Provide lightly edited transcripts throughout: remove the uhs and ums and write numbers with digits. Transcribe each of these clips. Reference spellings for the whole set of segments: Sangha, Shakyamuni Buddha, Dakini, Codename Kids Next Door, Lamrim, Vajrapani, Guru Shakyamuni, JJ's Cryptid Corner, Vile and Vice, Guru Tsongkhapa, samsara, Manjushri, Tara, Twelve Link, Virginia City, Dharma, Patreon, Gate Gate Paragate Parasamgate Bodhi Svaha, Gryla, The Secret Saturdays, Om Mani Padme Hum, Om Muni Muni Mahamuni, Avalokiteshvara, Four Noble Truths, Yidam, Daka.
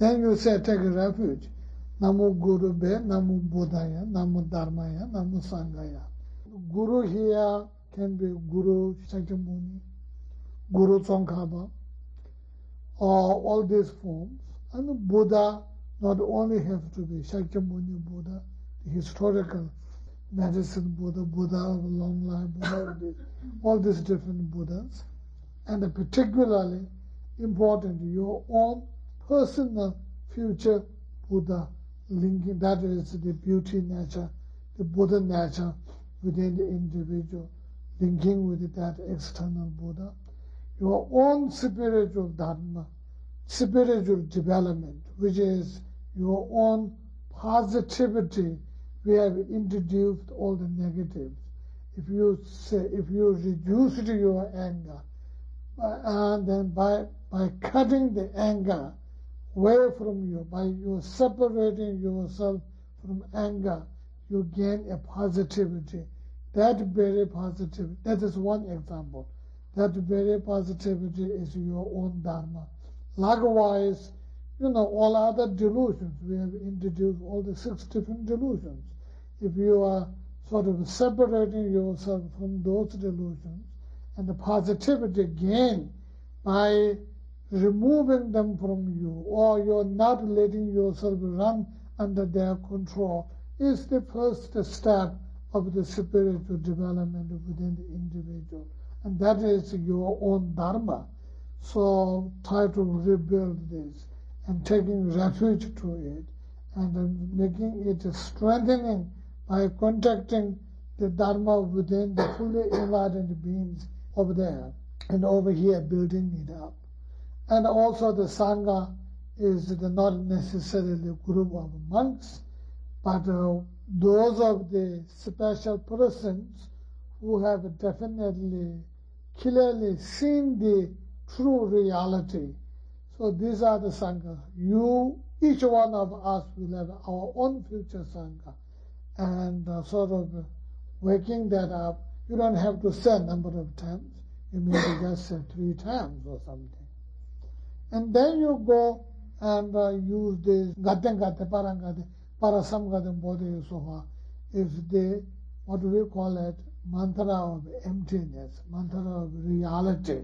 Then you say, take refuge. Namo Guru Be, Namo Buddhaya, Namo Dharmaya, Namo Sanghaya. Guru here can be Guru Shakyamuni, Guru Tsongkhapa, or all these forms. And Buddha not only has to be Shakyamuni Buddha, the historical medicine Buddha, Buddha of long life, Buddha of this, all these different Buddhas. And particularly important, your own personal future Buddha linking, that is the beauty nature, the Buddha nature within the individual, linking with that external Buddha. Your own spiritual Dharma, spiritual development, which is your own positivity. We have introduced all the negatives. If you reduce to your anger, and then by cutting the anger away from you, by you separating yourself from anger, you gain a positivity. That very positivity, that is one example. That very positivity is your own Dharma. Likewise, all other delusions, we have introduced all the 6 different delusions. If you are sort of separating yourself from those delusions, and the positivity gained by removing them from you, or you're not letting yourself run under their control, is the first step of the spiritual development within the individual. And that is your own Dharma. So try to rebuild this, and taking refuge to it, and then making it strengthening by contacting the Dharma within the fully enlightened beings over there, and over here building it up. And also the Sangha is not necessarily a group of monks, but those of the special persons who have definitely, clearly seen the true reality. So these are the Sangha. Each one of us will have our own future Sangha, and sort of waking that up. You don't have to say a number of times. You may just say 3 times or something. And then you go and use this Gate Gate Paragate Parasamgate Bodhi Svaha, is the, what we call it, mantra of emptiness, mantra of reality,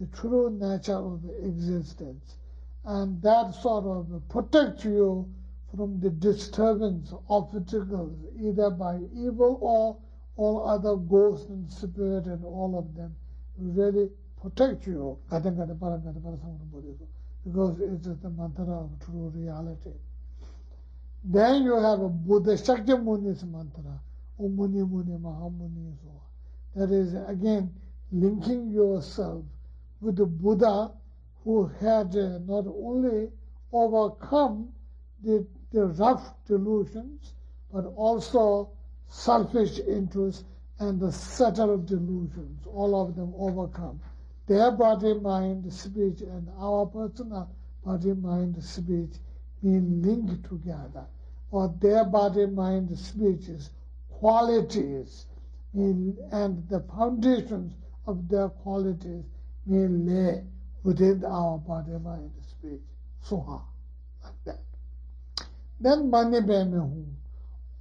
the true nature of existence. And that sort of protects you from the disturbance, obstacles, either by evil or all other ghosts and spirit and all of them. Really protect you, because it is the mantra of true reality. Then you have a Buddha Shakyamuni's mantra, Om Muni Muni Mahamuni. That is again linking yourself with the Buddha who had not only overcome the rough delusions, but also selfish interests and the subtle delusions, all of them overcome. Their body, mind, speech, and our personal body, mind, speech being linked together, or their body, mind, speeches, qualities, and the foundations of their qualities may lay within our body, mind, speech, Soha, like that. Then Mani Padme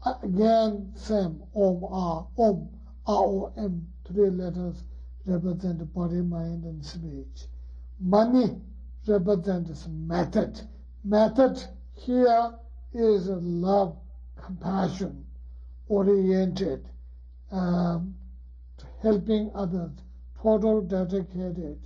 Hum, again same, Om, Ah, Om, R-O-M, 3 letters represent body, mind, and speech. Mani represents method. Method here is love, compassion, oriented, helping others, total dedicated,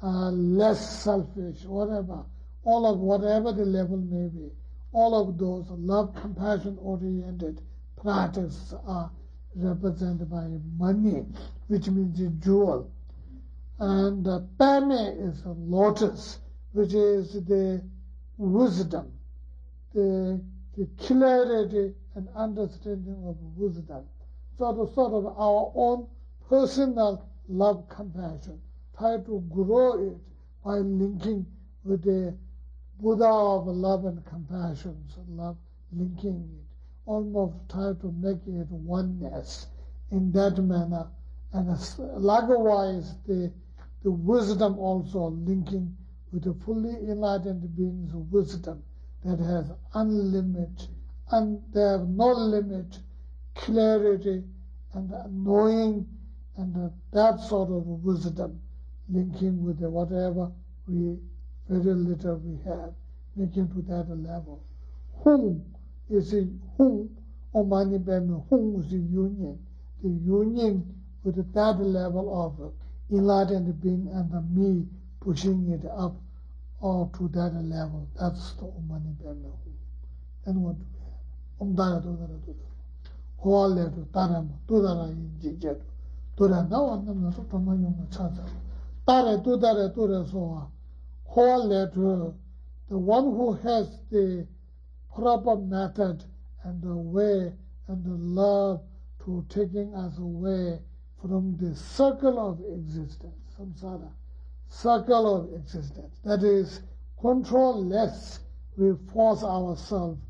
less selfish, whatever, all of whatever the level may be. All of those love, compassion, oriented practices are represented by Mani, which means a jewel. And Padme is a lotus, which is the wisdom, the clarity and understanding of wisdom. Sort of our own personal love, compassion. Try to grow it by linking with the Buddha of love and compassion, so love, linking it. Almost try to make it oneness in that manner, and likewise the wisdom also linking with the fully enlightened beings' wisdom, that has no limit, clarity and knowing and that sort of wisdom, linking with whatever very little we have, linking to that level. Hum, Om Mani Padme Hum is the union with that level of enlightened being and the me pushing it up all to that level. That's the Om Mani Padme Hum. Then what do we have? Om Tara Dudara. Ho Leto Tara Dudara in Jijet. Dura now and then the Tomayung Chaza. Tara Dudara Dura Soa. Ho Leto, the one who has the proper method and the way and the love to taking us away from the circle of existence, samsara, circle of existence. That is, controlless, we force ourselves.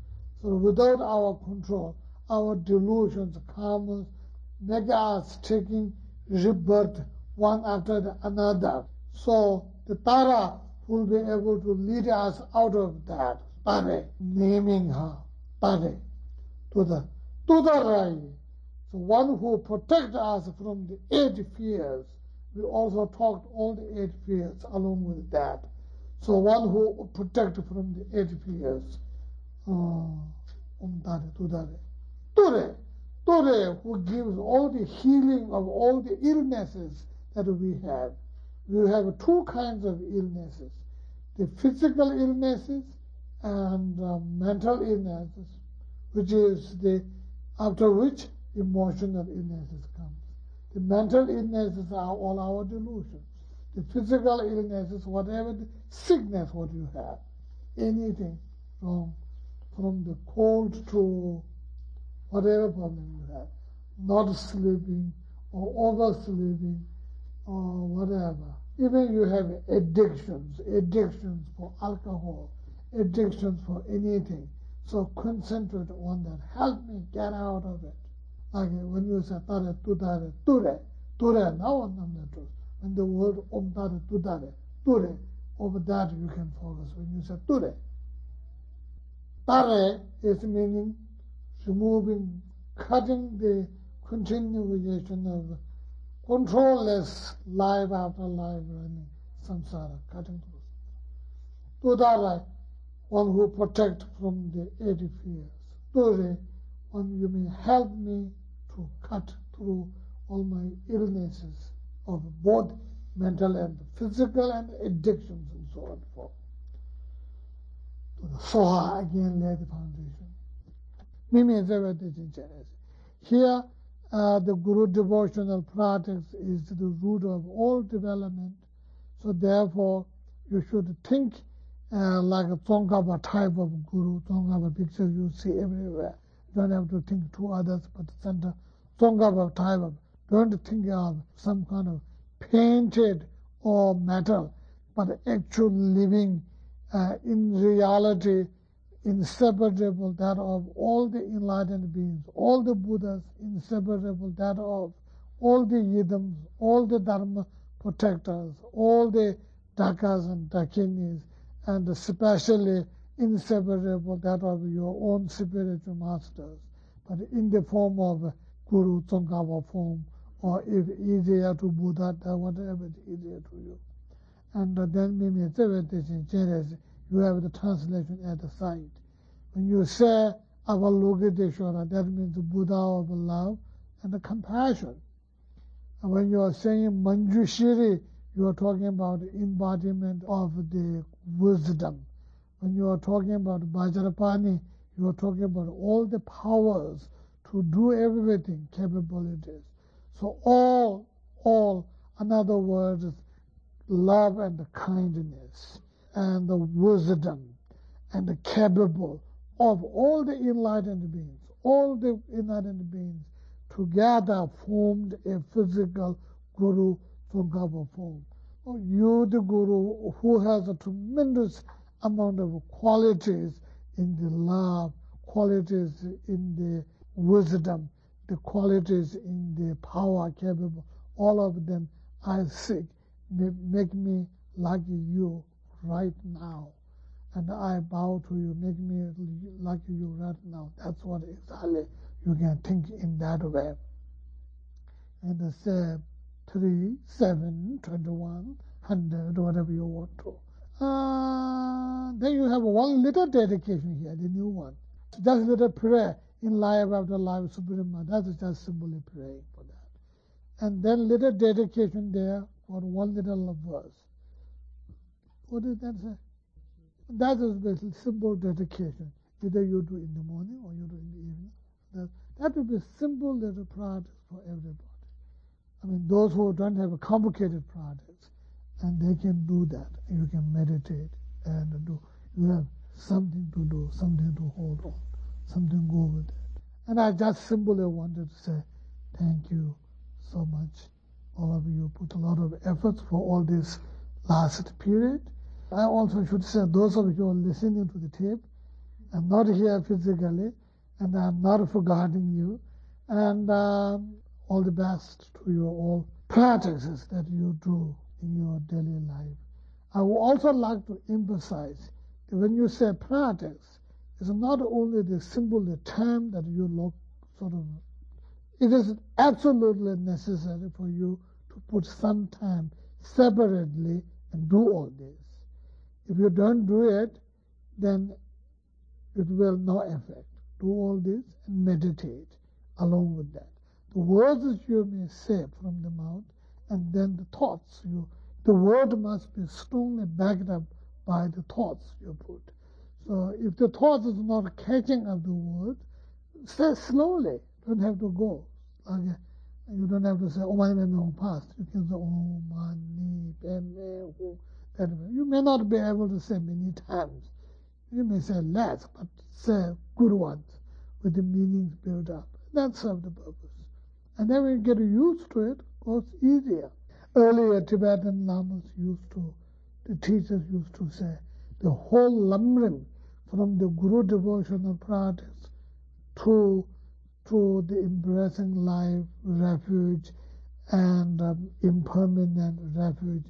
So without our control, our delusions, karmas, make us taking rebirth one after the another. So the Tara will be able to lead us out of that. Tare, naming her, Tare, to the the one who protects us from the 8 fears. We also talked all the 8 fears along with that. So one who protects from the 8 fears. Ture, who gives all the healing of all the illnesses that we have. We have 2 kinds of illnesses. The physical illnesses and mental illnesses, which is after which emotional illnesses come. The mental illnesses are all our delusions. The physical illnesses, whatever the sickness what you have, anything from the cold to whatever problem you have, not sleeping or oversleeping or whatever. Even you have addictions for alcohol, addictions for anything. So concentrate on that. Help me get out of it. Like when you say Tare, Tudare, Ture, now on the truth. And the word Om Tare, Tudare, Ture, over that you can focus. When you say Ture, Tare is meaning removing, cutting the continuation of controlless life after life running samsara, cutting through. Tudare, one who protects from the 8 fears. Ture, one you may help me to cut through all my illnesses of both mental and physical and addictions and so on forth. Soha again lay the foundation. Here the Guru devotional practice is the root of all development. So therefore you should think like a Tsongkhapa type of Guru. Tsongkhapa picture you see everywhere. Don't have to think to others, but center. Tsongkhapa type of, don't think of some kind of painted or metal, but actual living in reality, inseparable that of all the enlightened beings, all the Buddhas, inseparable that of all the Yidams, all the Dharma protectors, all the Dakas and Dakinis, and especially inseparable that of your own spiritual masters, but in the form of Guru Tsongkhapa form, or if easier to Buddha, whatever is easier to you. And then you have the translation at the side. When you say Avalokiteshvara, that means the Buddha of love and the compassion. And when you are saying Manjushri, you are talking about the embodiment of the wisdom. When you are talking about Vajrapani, you are talking about all the powers to do everything, capabilities. So all, in other words, love and kindness and the wisdom and the capable of all the enlightened beings. All the enlightened beings together formed a physical Guru Tsongkhapa form. You, the Guru, who has a tremendous amount of qualities in the love, qualities in the wisdom, the qualities in the power capable, all of them I seek. Make me like you right now. and I bow to you, make me like you right now. That's what exactly you can think in that way. And I say 3, 7, 21, 100, whatever you want to. Then you have one little dedication here, the new one. That's little prayer in life after life, Suprema. That's just simply praying for that. And then little dedication there for one little verse. What does that say? That is basically simple dedication. Either you do in the morning or you do in the evening. That will be simple little practice for everybody. I mean, those who don't have a complicated practice, and they can do that. You can meditate and do. You have something to do, something to hold on, something go with it. And I just simply wanted to say, thank you so much. All of you put a lot of efforts for all this last period. I also should say, those of you who are listening to the tape, I'm not here physically, and I'm not forgetting you. And all the best to you all, practices that you do in your daily life. I would also like to emphasize, when you say practice, it's not only the symbol, the term that you look sort of, it is absolutely necessary for you to put some time separately and do all this. If you don't do it, then it will no effect. Do all this and meditate along with that. The words that you may say from the mouth, and then the thoughts the word must be strongly backed up by the thoughts you put. So if the thought is not catching up the word, say slowly. Don't have to go. Okay. You don't have to say, Om Mani Padme Hum fast. You can say, Om Mani Padme Hum. That way. You may not be able to say many times. You may say less, but say good ones with the meanings built up. That serves the purpose. And then when you get used to it, it goes easier. Earlier Tibetan lamas the teachers used to say, the whole Lamrim, from the Guru devotional practice to the embracing life refuge and impermanent refuge,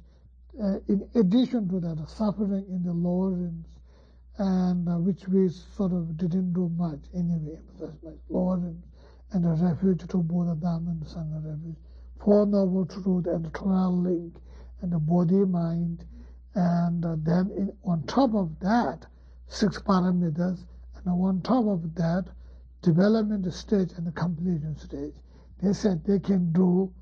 in addition to that, suffering in the lower realms, and which we sort of didn't do much anyway, like lower realms, and a refuge to Buddha, Dharma, and Sangha refuge, Four Noble Truths, and 12 Link, and the body, mind, and then on top of that, 6 parameters, and on top of that, development stage and the completion stage. They said they can do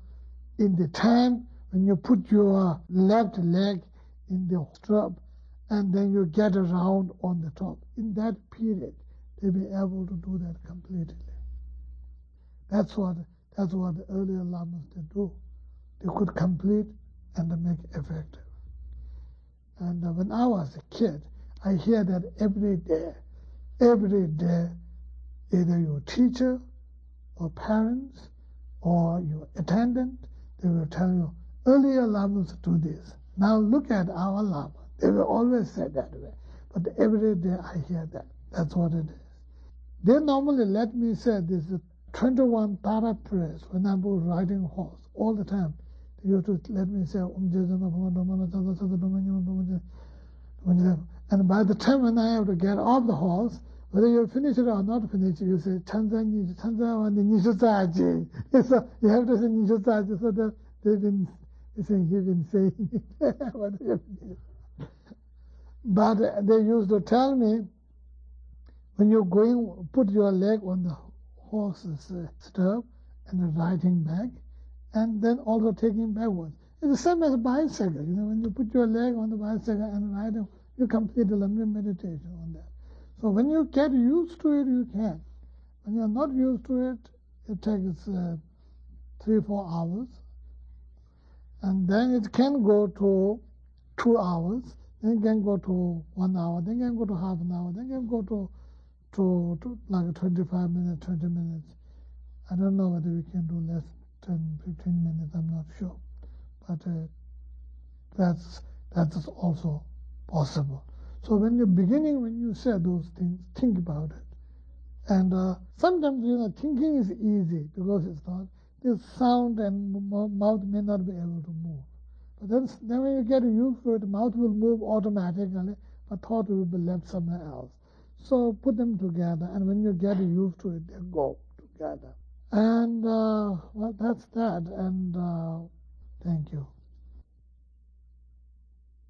in the time when you put your left leg in the strap and then you get around on the top. In that period, they'll be able to do that completely. That's what the earlier lamas they do. They could complete and make effective. And when I was a kid, I hear that every day, either your teacher or parents or your attendant, they will tell you, earlier lamas do this. Now look at our lama. They will always say that way. But every day I hear that. That's what it is. They normally let me say this is 21 Tara prayers when I was riding horse all the time. They used to let me say, and by the time when I have to get off the horse, whether you finish it or not finish it, you say, so you have to say Nishusaji, so that he's been saying it. But they used to tell me, when you're going, put your leg on the horse's stirrup and riding back, and then also taking backwards. It's the same as a bicycle. You know, when you put your leg on the bicycle and ride, you complete the Lamrim meditation on that. So when you get used to it, you can. When you're not used to it, it takes 3-4 hours. And then it can go to 2 hours. Then it can go to 1 hour, then it can go to half an hour, then it can go to like 25 minutes, 20 minutes. I don't know whether we can do less than 15 minutes, I'm not sure. But that's also possible. So when you're beginning, when you say those things, think about it. And sometimes, thinking is easy because it's not, the sound and mouth may not be able to move. Then when you get used to it, the mouth will move automatically the thought will be left somewhere else. So put them together, and when you get used to it, they go together. And well, that's that. And